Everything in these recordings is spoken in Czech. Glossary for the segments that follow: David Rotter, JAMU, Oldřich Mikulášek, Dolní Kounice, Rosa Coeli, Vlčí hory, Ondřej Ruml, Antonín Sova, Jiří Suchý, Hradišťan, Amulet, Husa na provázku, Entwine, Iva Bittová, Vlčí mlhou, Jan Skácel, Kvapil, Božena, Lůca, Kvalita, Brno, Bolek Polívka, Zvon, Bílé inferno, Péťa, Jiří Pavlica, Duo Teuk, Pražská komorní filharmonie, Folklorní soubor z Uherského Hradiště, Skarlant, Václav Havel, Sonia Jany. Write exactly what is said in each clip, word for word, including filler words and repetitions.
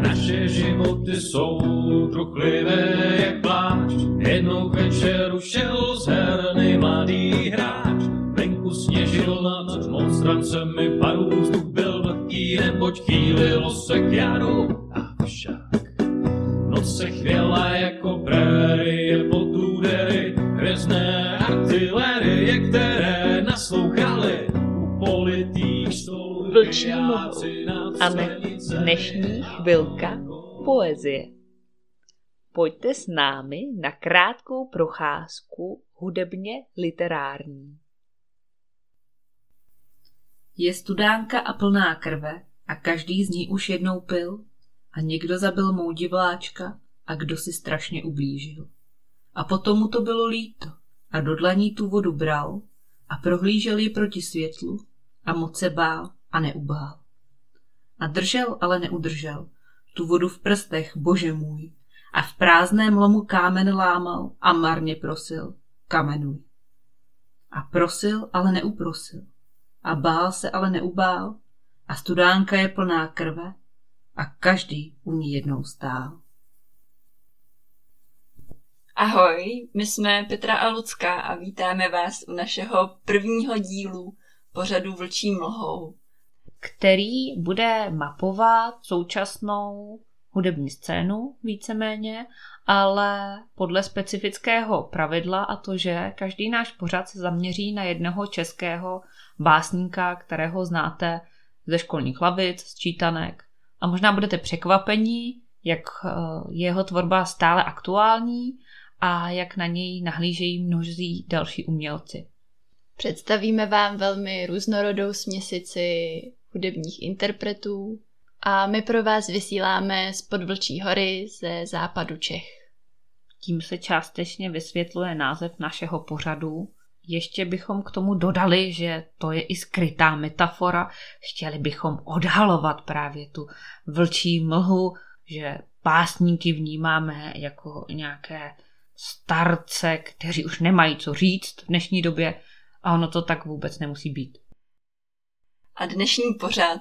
Naše životy jsou truchlivé jak plášť. Jednou večeru šel z herny mladý hráč. Venku sněžilo nad monstrancemi parů. Vzduch byl vlhký, neboť chýlilo se k jaru. Avšak noc se chvěla jako prérie pod údery hvězdné artilerie, které naslouchaly u politých stolů. Vlčí mlhou a dnešní chvilka poezie. Pojďte s námi na krátkou procházku hudebně literární. Je studánka a plná krve a každý z ní už jednou pil a někdo zabil mou divláčka a kdo si strašně ublížil. A potom mu to bylo líto a do dlaní tu vodu bral a prohlížel ji proti světlu a moc se bál. A neubál. A držel, ale neudržel, tu vodu v prstech, bože můj, a v prázdném lomu kámen lámal a marně prosil, kamenuj. A prosil, ale neuprosil, a bál se, ale neubál, a studánka je plná krve, a každý u ní jednou stál. Ahoj, my jsme Petra a Lucka a vítáme vás u našeho prvního dílu pořadu Vlčí mlhou, který bude mapovat současnou hudební scénu víceméně, ale podle specifického pravidla, a to, že každý náš pořad se zaměří na jednoho českého básníka, kterého znáte ze školních lavic, z čítanek. A možná budete překvapení, jak jeho tvorba stále aktuální a jak na něj nahlížejí mnozí další umělci. Představíme vám velmi různorodou směsici hudebních interpretů a my pro vás vysíláme spod Vlčí hory ze západu Čech. Tím se částečně vysvětluje název našeho pořadu. Ještě bychom k tomu dodali, že to je i skrytá metafora. Chtěli bychom odhalovat právě tu vlčí mlhu, že básníky vnímáme jako nějaké starce, kteří už nemají co říct v dnešní době, a ono to tak vůbec nemusí být. A dnešní pořad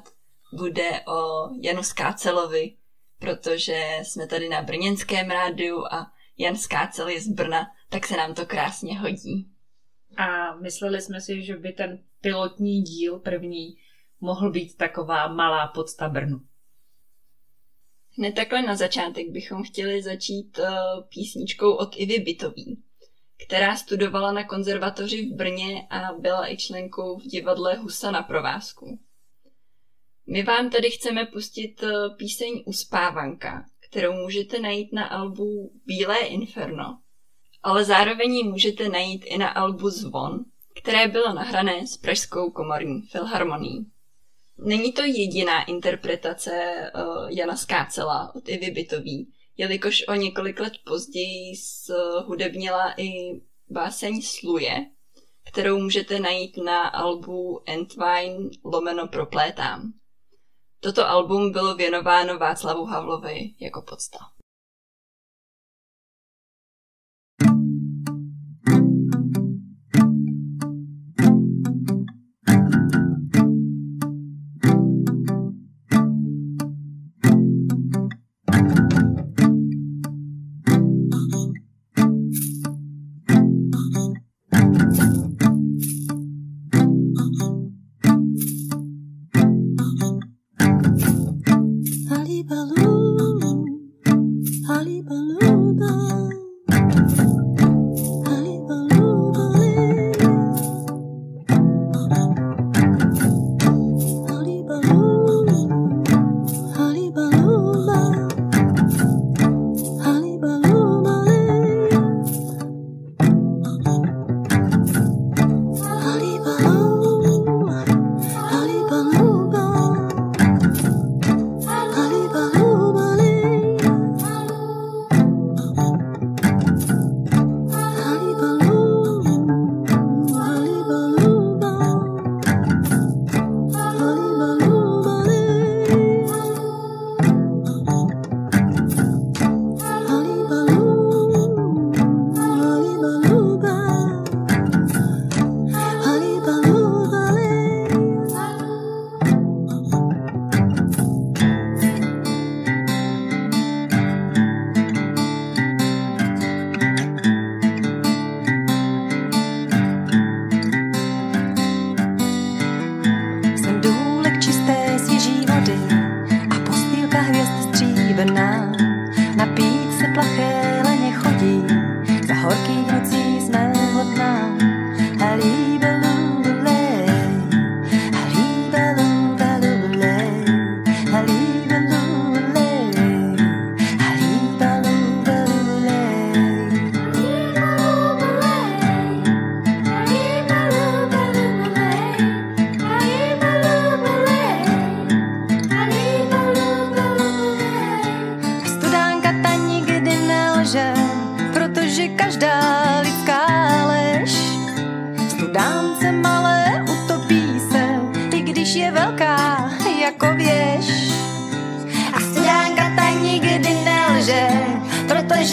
bude o Janu Skácelovi, protože jsme tady na brněnském rádiu a Jan Skácel je z Brna, tak se nám to krásně hodí. A mysleli jsme si, že by ten pilotní díl první mohl být taková malá pocta Brnu. Hned takhle na začátek bychom chtěli začít písničkou od Ivy Bittové, která studovala na konzervatoři v Brně a byla i členkou v divadle Husa na provázku. My vám tady chceme pustit píseň Uspávanka, kterou můžete najít na albu Bílé inferno, ale zároveň ji můžete najít i na albu Zvon, které bylo nahrané s Pražskou komorní filharmonií. Není to jediná interpretace Jana Skácela od Ivy Bittové, jelikož o několik let později zhudebnila i báseň Sluje, kterou můžete najít na albu Entwine lomeno proplétám. Toto album bylo věnováno Václavu Havlovi jako pocta.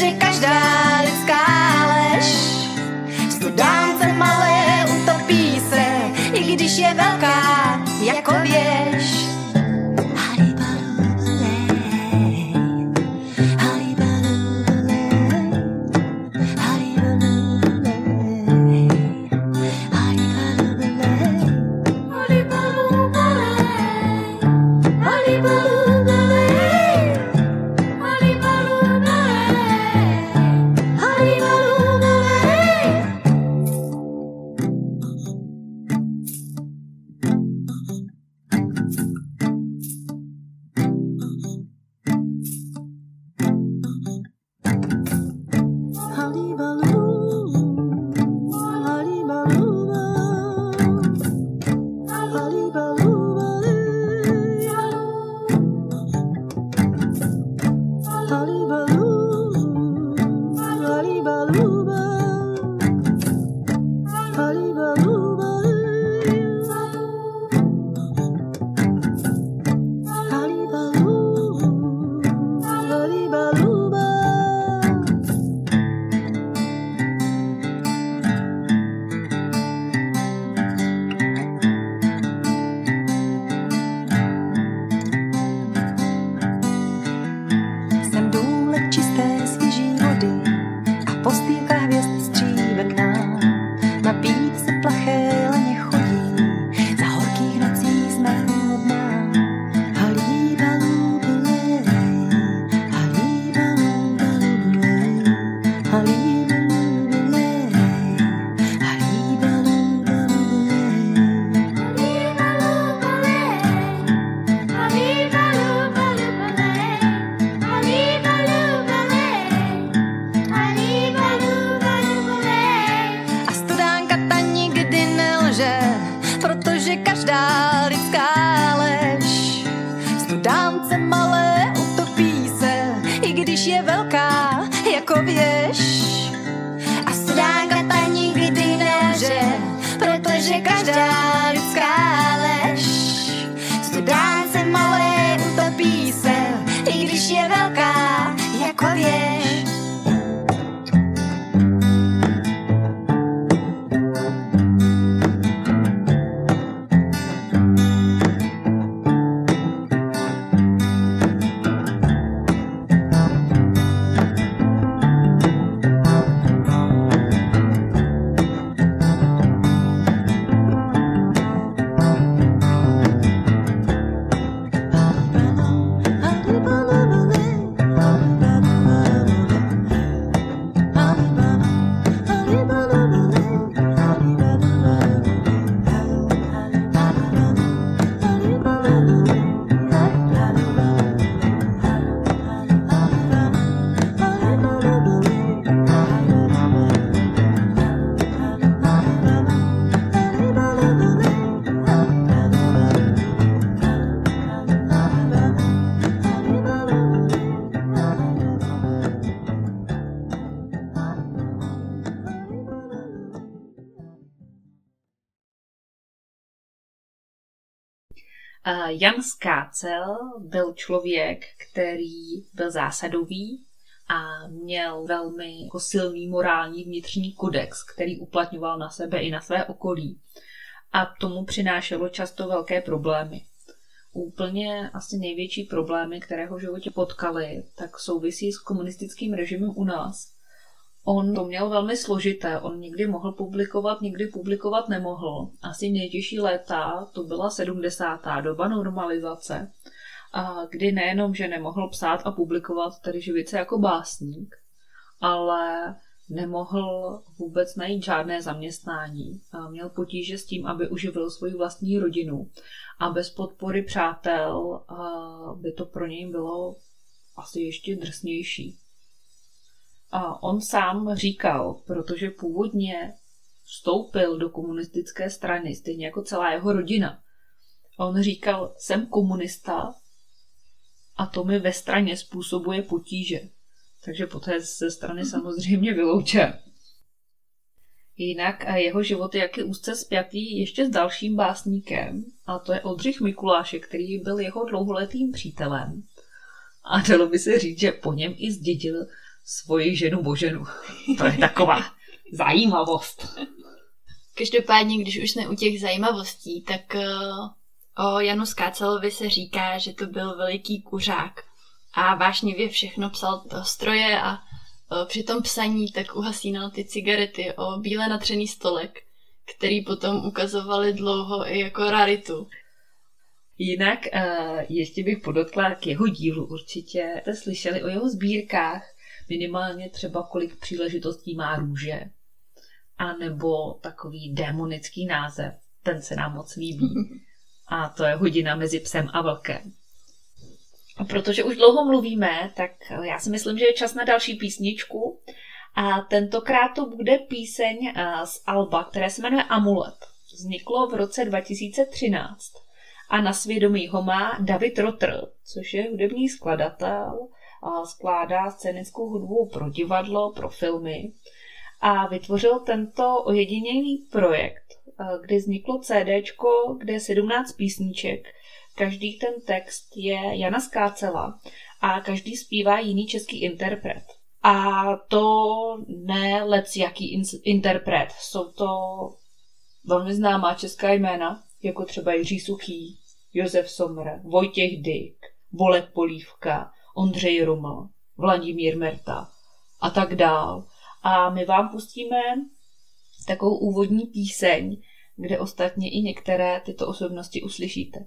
že každá lidská lež v studánce malé utopí se, i když je velká jako věž. Jan Skácel byl člověk, který byl zásadový a měl velmi jako silný morální vnitřní kodex, který uplatňoval na sebe i na své okolí. A tomu přinášelo často velké problémy. Úplně asi největší problémy, které ho v životě potkaly, tak souvisí s komunistickým režimem u nás. On to měl velmi složité, on někdy mohl publikovat, někdy publikovat nemohl. Asi nejtěžší léta, to byla sedmdesátá doba normalizace, a kdy nejenom, že nemohl psát a publikovat, tedy živit se jako básník, ale nemohl vůbec najít žádné zaměstnání. A měl potíže s tím, aby uživil svoji vlastní rodinu. A bez podpory přátel by to pro něj bylo asi ještě drsnější. A on sám říkal, protože původně vstoupil do komunistické strany, stejně jako celá jeho rodina. On říkal, jsem komunista a to mi ve straně způsobuje potíže. Takže poté ze strany samozřejmě vyloučil. Jinak jeho život je jaký úzce spjatý ještě s dalším básníkem, a to je Oldřich Mikulášek, který byl jeho dlouholetým přítelem. A dalo by se říct, že po něm i zdědil svoji ženu Boženu. To je taková zajímavost. Každopádně, když už jsme u těch zajímavostí, tak o Janu Skácelovi se říká, že to byl veliký kuřák a vášnivě všechno psal do stroje a při tom psaní tak uhasínal ty cigarety o bíle natřený stolek, který potom ukazovali dlouho i jako raritu. Jinak ještě bych podotkla k jeho dílu. Určitě jste slyšeli o jeho sbírkách, minimálně třeba kolik příležitostí má růže, anebo takový démonický název, ten se nám moc líbí. A to je hodina mezi psem a vlkem. A protože už dlouho mluvíme, tak já si myslím, že je čas na další písničku. A tentokrát to bude píseň z alba, které se jmenuje Amulet. Vzniklo v roce dva tisíce třináct. A na svědomí ho má David Rotter, což je hudební skladatel. Skládá scénickou hudbu pro divadlo, pro filmy. A vytvořil tento ojedinělý projekt, kdy vzniklo CDčko, kde je sedmnáct písniček. Každý ten text je Jana Skácela a každý zpívá jiný český interpret. A to ne lec jaký interpret. Jsou to velmi známá česká jména, jako třeba Jiří Suchý, Josef Somr, Vojtěch Dyk, Bolek Polívka, Ondřej Ruml, Vladimír Merta a tak dál. A my vám pustíme takovou úvodní píseň, kde ostatně i některé tyto osobnosti uslyšíte.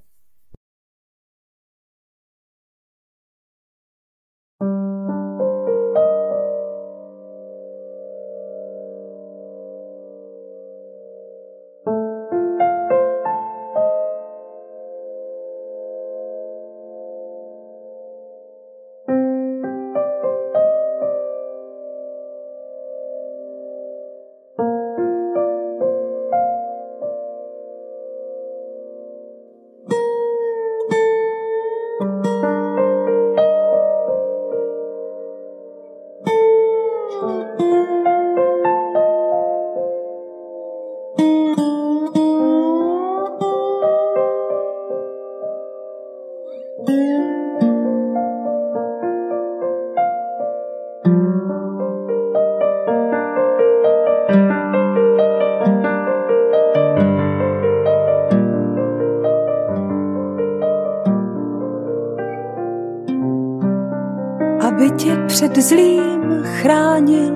Před zlým chránil,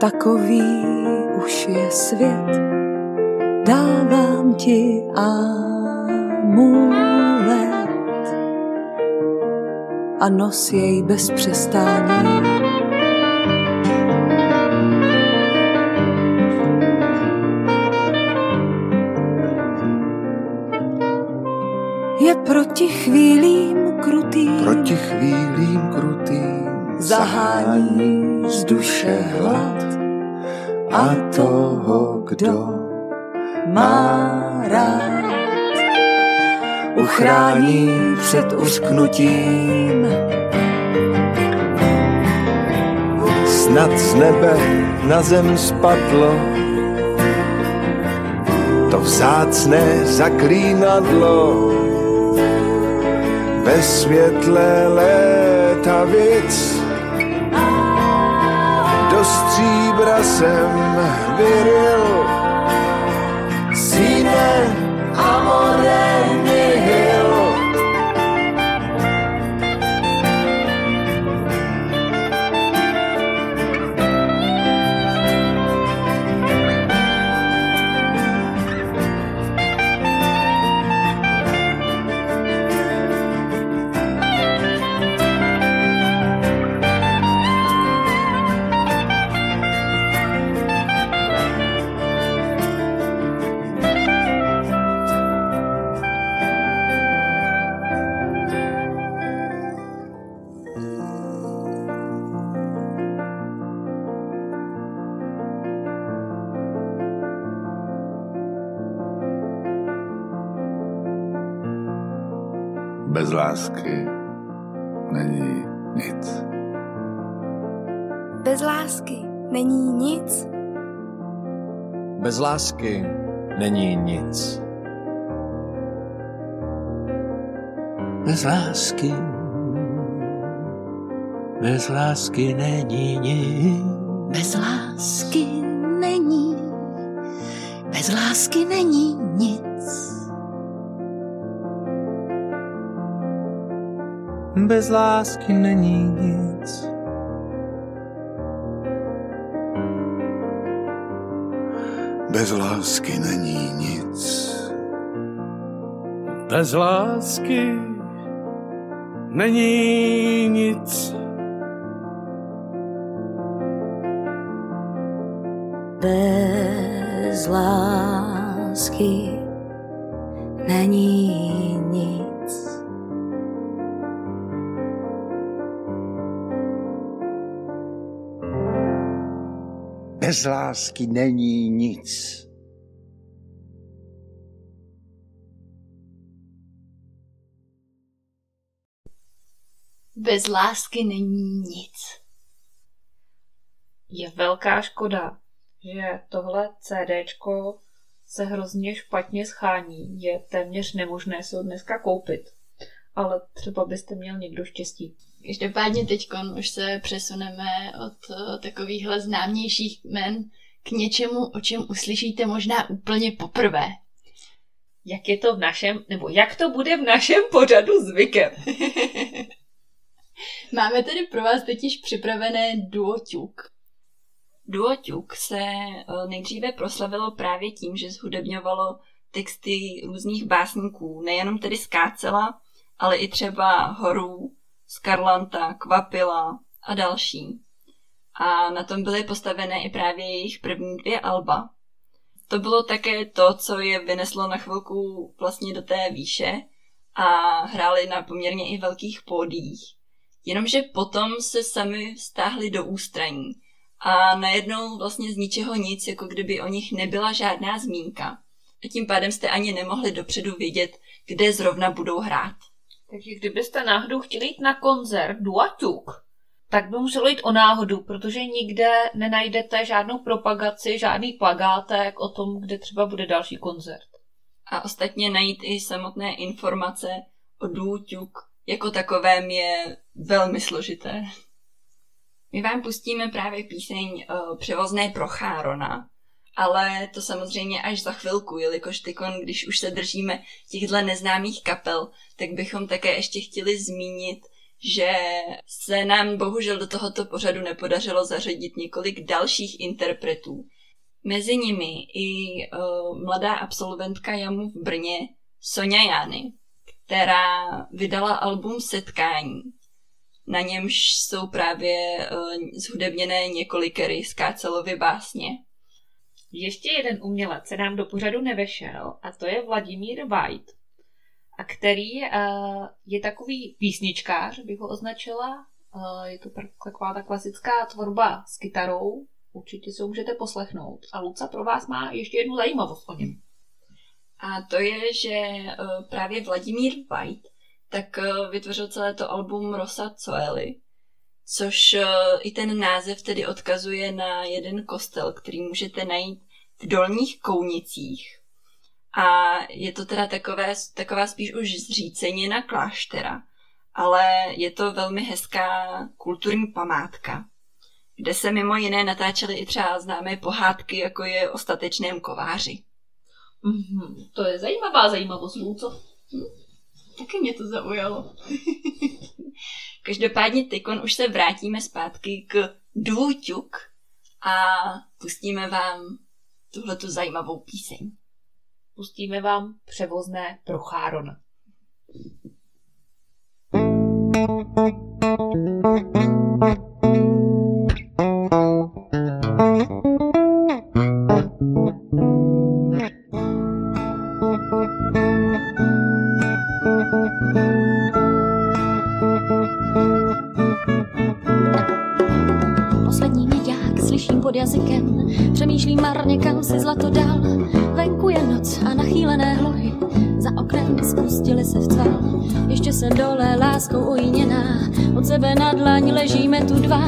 takový už je svět, dávám ti amulet a nos jej bez přestání. Je proti chvílím krutým, proti chvílím krutým, zahání z duše hlad a toho, kdo má rád, uchrání před uřknutím. Snad z nebe na zem spadlo to vzácné zaklínadlo ve světle létavic. Do stříbra jsem vyril sine amore nihil. Bez lásky není nic. Bez lásky není nic. Bez lásky není nic. Bez lásky Bez lásky není nic. Bez lásky není. Bez lásky není nic. Bez lásky není nic. Bez lásky není nic. Bez lásky není nic. Bez lásky není nic. Bez lásky není nic. Bez lásky není nic. Je velká škoda, že tohle CDčko se hrozně špatně schání. Je téměř nemožné se ho dneska koupit. Ale třeba byste měl někdo štěstí. Každopádně teďkon už se přesuneme od takovýchhle známějších jmen k něčemu, o čem uslyšíte možná úplně poprvé. Jak je to v našem, nebo jak to bude v našem pořadu zvykem? Máme tady pro vás totiž připravené Duo Teuk. Duo Teuk se nejdříve proslavilo právě tím, že zhudebňovalo texty různých básníků, nejenom tedy Skácela, ale i třeba Horů, Skarlanta, Kvapila a další. A na tom byly postavené i právě jejich první dvě alba. To bylo také to, co je vyneslo na chvilku vlastně do té výše a hráli na poměrně i velkých pódiích. Jenomže potom se sami stáhli do ústraní a najednou vlastně z ničeho nic, jako kdyby o nich nebyla žádná zmínka. A tím pádem jste ani nemohli dopředu vědět, kde zrovna budou hrát. Takže kdybyste náhodou chtěli jít na koncert Duo Teuk, tak by muselo jít o náhodu, protože nikde nenajdete žádnou propagaci, žádný plakátek o tom, kde třeba bude další koncert. A ostatně najít i samotné informace o Duo Teuk jako takovém je velmi složité. My vám pustíme právě píseň uh, Převozné pro Chárona, ale to samozřejmě až za chvilku, jelikož tykon, když už se držíme těchto neznámých kapel, tak bychom také ještě chtěli zmínit, že se nám bohužel do tohoto pořadu nepodařilo zařadit několik dalších interpretů. Mezi nimi i uh, mladá absolventka JAMu v Brně, Sonia Jany, která vydala album Setkání. Na němž jsou právě zhudebněné několikery Skácelovy básně. Ještě jeden umělec se nám do pořadu nevešel, a to je Vladimír Vajt, a který je takový písničkář, bych ho označila. Je to taková ta klasická tvorba s kytarou, určitě si ho můžete poslechnout. A Luca pro vás má ještě jednu zajímavost o něm. A to je, že právě Vladimír Vajt tak vytvořil celé to album Rosa Coeli, což i ten název tedy odkazuje na jeden kostel, který můžete najít v Dolních Kounicích. A je to teda takové, taková spíš už zřícenina kláštera, ale je to velmi hezká kulturní památka, kde se mimo jiné natáčely i třeba známé pohádky, jako je o statečném kováři. Mm-hmm. To je zajímavá zajímavost, co? Hm? Taky mě to zaujalo. Každopádně tykon už se vrátíme zpátky k Duo Teuk a pustíme vám tuhletu zajímavou píseň. Pustíme vám Převozné pro Chárona. Jazykem. Přemýšlím marně, kam si zlato dal. Venku je noc a nachýlené hlohy za oknem spustily se v cval. Ještě jsem dole láskou ojíněná, od sebe na dlaň ležíme tu dva.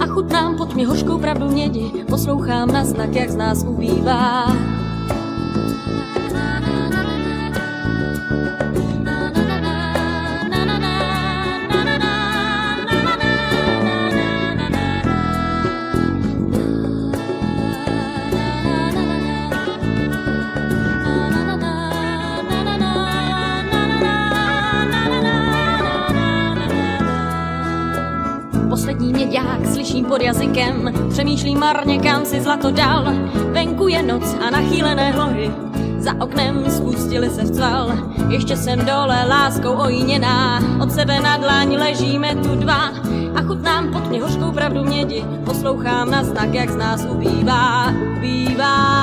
A chutnám pod mě hořkou pravdu mědi, poslouchám na znak, jak z nás ubývá. tak slyším pod jazykem, přemýšlím marně, kam si zlato dal. Venku je noc a nachýlené hlohy za oknem spustili se v cval. Ještě jsem dole láskou ojíněná, od sebe na dlaň ležíme tu dva. A chutnám potmě hořkou pravdu mědi, poslouchám na znak, jak z nás ubývá, ubývá.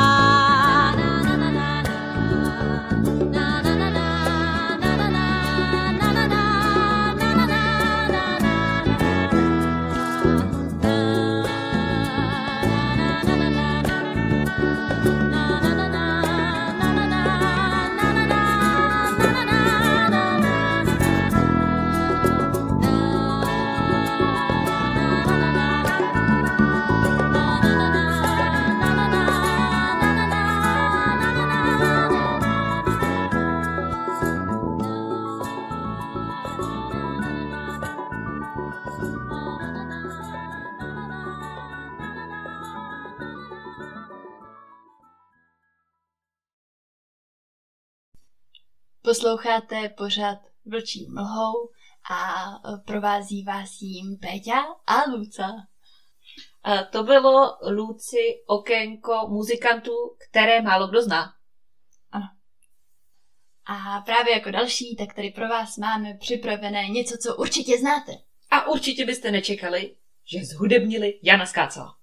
Posloucháte pořad Vlčí mlhou a provází vás jím Péťa a Lúca. To bylo, Lúci, okénko muzikantů, které málo kdo zná. Ano. A právě jako další, tak tady pro vás máme připravené něco, co určitě znáte. A určitě byste nečekali, že zhudebnili Jana Skácela.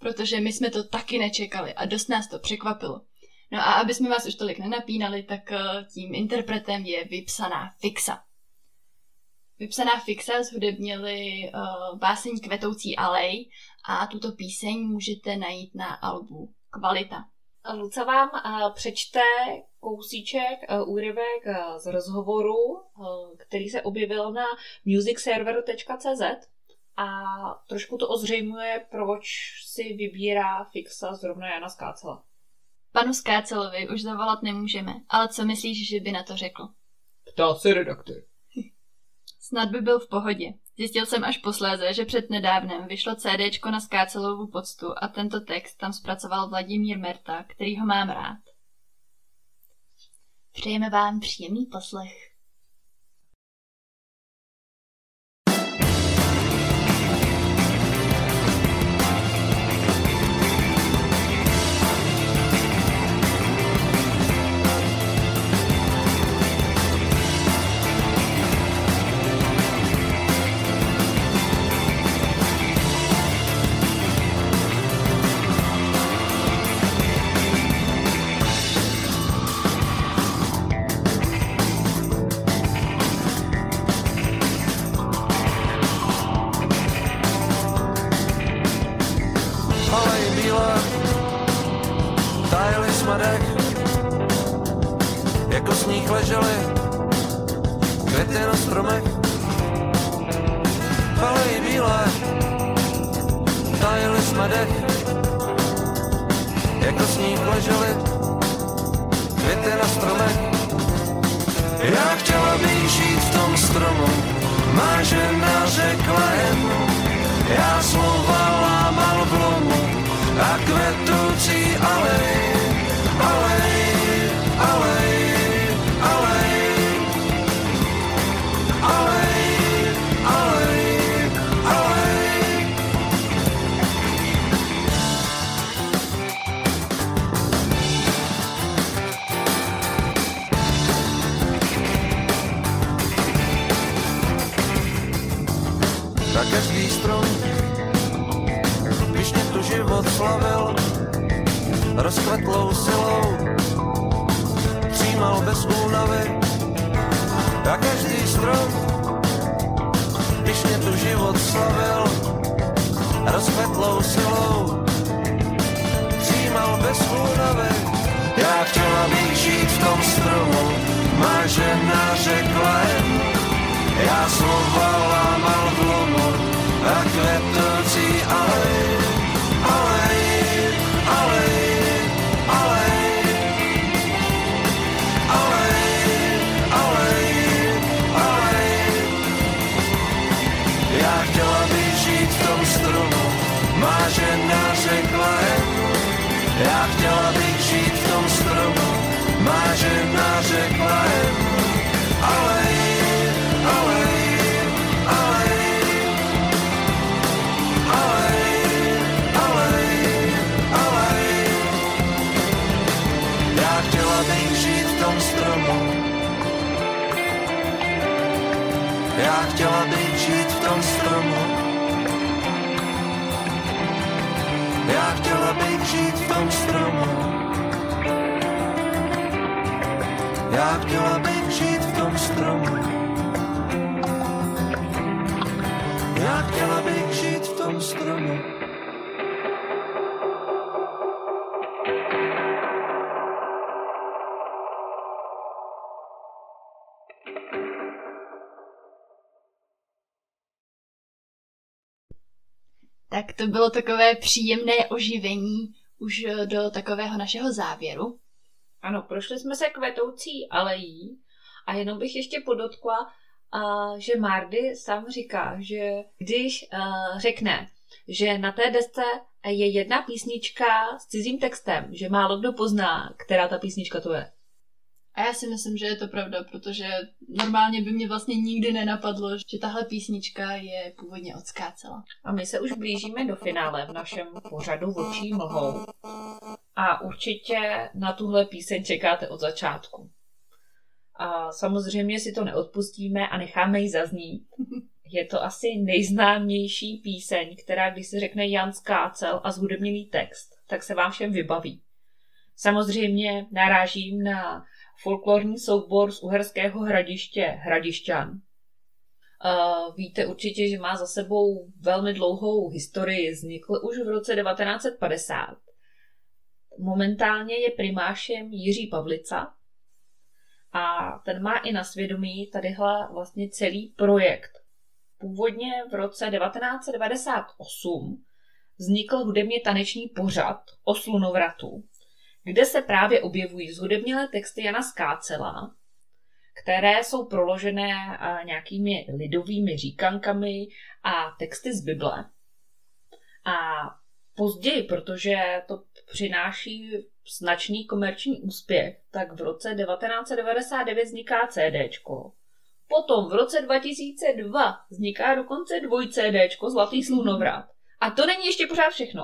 Protože my jsme to taky nečekali a dost nás to překvapilo. No a aby jsme vás už tolik nenapínali, tak tím interpretem je Vypsaná fixa. Vypsaná fixa zhudebnili uh, báseň Kvetoucí alej a tuto píseň můžete najít na albu Kvalita. Luca vám uh, přečte kousíček, uh, úryvek uh, z rozhovoru, uh, který se objevil na music serveru tečka cé zet a trošku to ozřejmuje, proč si vybírá fixa zrovna Jana Skácela. Panu Skácelovi už zavolat nemůžeme, ale co myslíš, že by na to řekl? Ptá se redaktor. Snad by byl v pohodě. Zjistil jsem až posléze, že před nedávnem vyšlo CDčko na Skácelovu poctu a tento text tam zpracoval Vladimír Merta, který ho mám rád. Přejeme vám příjemný poslech. Jako sníh ležely květy na stromech. Palej bílé, tajili jsme dech. Jako sníh ležely květy na stromech. Já chtěla být žít v tom stromu, má žena řekla jemu. Já slova lámal v lomu a kvetoucí alej, alej, alej. Každý strom pišně tu život slavil, rozkvetlou silou přijímal bez únavy. A každý strom pišně tu život slavil, rozkvetlou silou přijímal bez únavy. Já chtěla bych žít v tom stromu, má žena řekla jemu. Já slova lámal v lomu a kvetoucí alej, alej, alej, alej, alej, alej, alej. Já chtěla bych žít v tom stromu, má žena řekla jemu. Já chtěla bych žít v tom stromu, má žena řekla jemu. Alej, alej, alej. já chtěla být žít v tom stromu. Já chtěla být žít v tom stromu. Já chtěla být žít v tom stromu. Já chtěla být žít v tom stromu. Tak to bylo takové příjemné oživení už do takového našeho závěru. Ano, prošli jsme se kvetoucí alejí a jenom bych ještě podotkla, že Mardy sám říká, že když řekne, že na té desce je jedna písnička s cizím textem, že málo kdo pozná, která ta písnička to je. A já si myslím, že je to pravda, protože normálně by mě vlastně nikdy nenapadlo, že tahle písnička je původně od Skácela. A my se už blížíme do finále v našem pořadu Vlčí mlhou. A určitě na tuhle píseň čekáte od začátku. A samozřejmě si to neodpustíme a necháme ji zaznít. Je to asi nejznámější píseň, která, když se řekne Jan Skácel a zhudebněný text, tak se vám všem vybaví. Samozřejmě narážím na folklorní soubor z Uherského Hradiště, Hradišťan. Uh, víte určitě, že má za sebou velmi dlouhou historii. Vznikl už v roce devatenáct padesát. Momentálně je primášem Jiří Pavlica a ten má i na svědomí tadyhle vlastně celý projekt. Původně v roce devatenáct devadesát osm vznikl hudebně taneční pořad o slunovratů, kde se právě objevují zhudebnělé texty Jana Skácela, které jsou proložené nějakými lidovými říkankami a texty z Bible. A později, protože to přináší značný komerční úspěch, tak v roce devatenáct devadesát devět vzniká CDčko. Potom v roce dva tisíce dva vzniká dokonce dvoj CDčko Zlatý slunovrat. A to není ještě pořád všechno.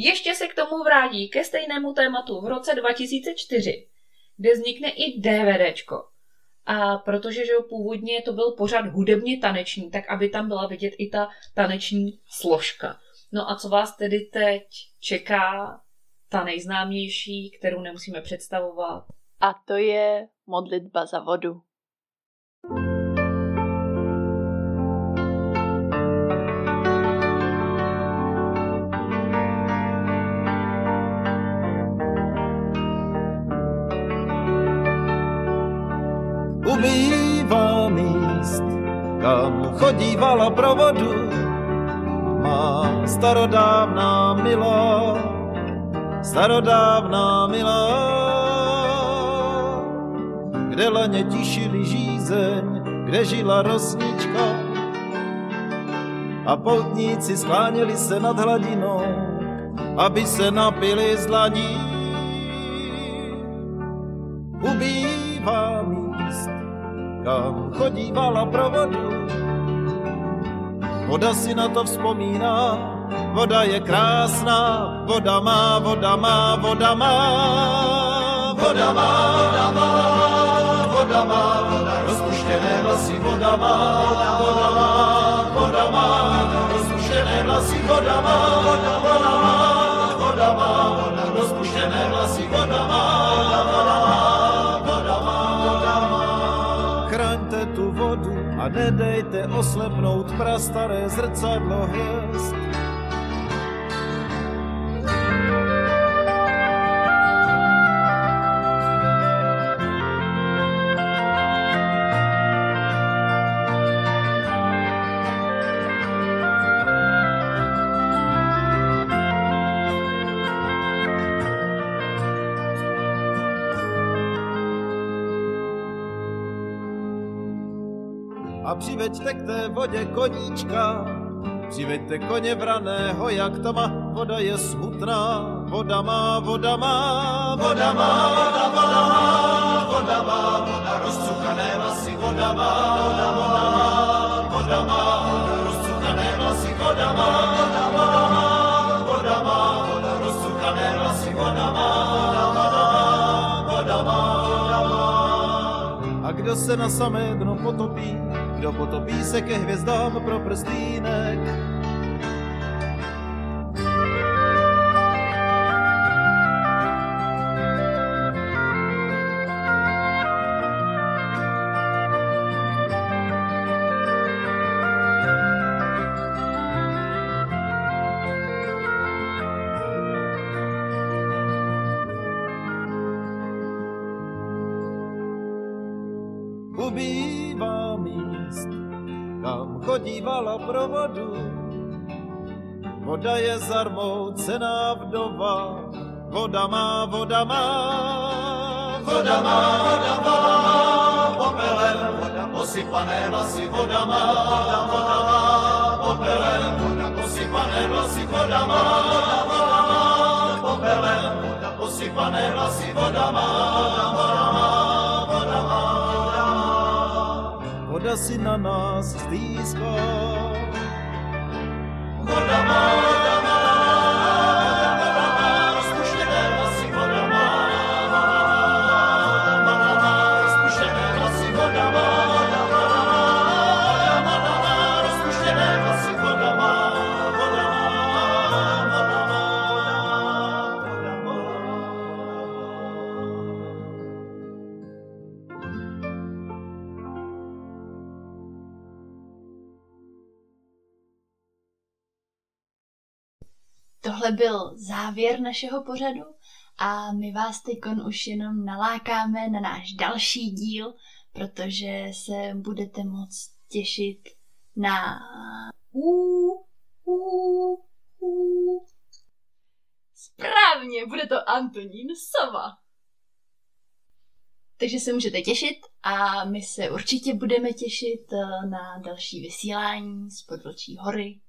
Ještě se k tomu vrátí ke stejnému tématu v roce dva tisíce čtyři, kde vznikne i DVDčko. A protože že původně to byl pořad hudebně taneční, tak aby tam byla vidět i ta taneční složka. No a co vás tedy teď čeká, ta nejznámější, kterou nemusíme představovat? A to je modlitba za vodu. Ubývá míst, kam chodívala pro vodu, má starodávná milá, starodávná milá, kde laně tišili žízeň, kde žila rosnička a poutníci skláněli se nad hladinou, aby se napili z dlaní. Ubývá míst, kam chodívala pro vodu. Voda si na to vzpomíná, voda je krásná, voda má, voda má, voda má. Voda má, voda má, voda má, rozpuštěné vlasy, voda má, voda má, voda má, rozpuštěné vlasy, voda má, voda má, voda má, rozpuštěné vlasy, voda má, voda má. A nedejte oslepnout prastaré zrcadlo hvězd. Přiveďte k té vodě koníčka, přiveďte koně vraného, jak to má, voda je smutná, voda má, voda má, voda má, voda má, voda má, voda rozcukané vlasy, voda má, voda má, voda má, rozcukané vlasy, voda má, voda má, voda má, rozcukané vlasy, voda má, voda má, voda má. A kdo se na samé dno potopí, kdo potopí se ke hvězdám pro prstýnek. Ubývá míst, kam chodívala pro vodu. Voda je zarmoucená vdova. Voda má, voda má, voda má, voda má, popelem, voda posypané vlasy, voda má, voda, voda má, popelem, voda posypané vlasy, voda má, voda, voda má, popelem, voda posypané vlasy, voda má, voda, voda má. Voda si na nás stýská. Voda má, voda má, voda má, rozpuštěné vlasy, voda má, voda má, rozpuštěné vlasy, voda má, voda má, rozpuštěné vlasy, voda má, voda má, voda má, voda má. Tohle byl závěr našeho pořadu a my vás teďkon už jenom nalákáme na náš další díl, protože se budete moct těšit na ú, ú, ú. Správně, bude to Antonín Sova. Takže se můžete těšit a my se určitě budeme těšit na další vysílání spod Vlčí hory.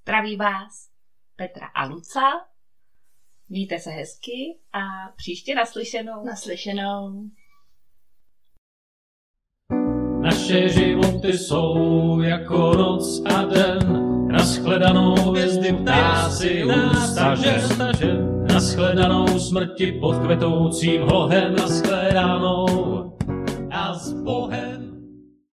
Zdraví vás Petra a Luca, mějte se hezky a příště naslyšenou. Naslyšenou. Naše životy jsou jako noc a den, nashledanou hvězdy ptá si ústa žen, nashledanou smrti pod kvetoucím hlohem, nashledanou a s Bohem.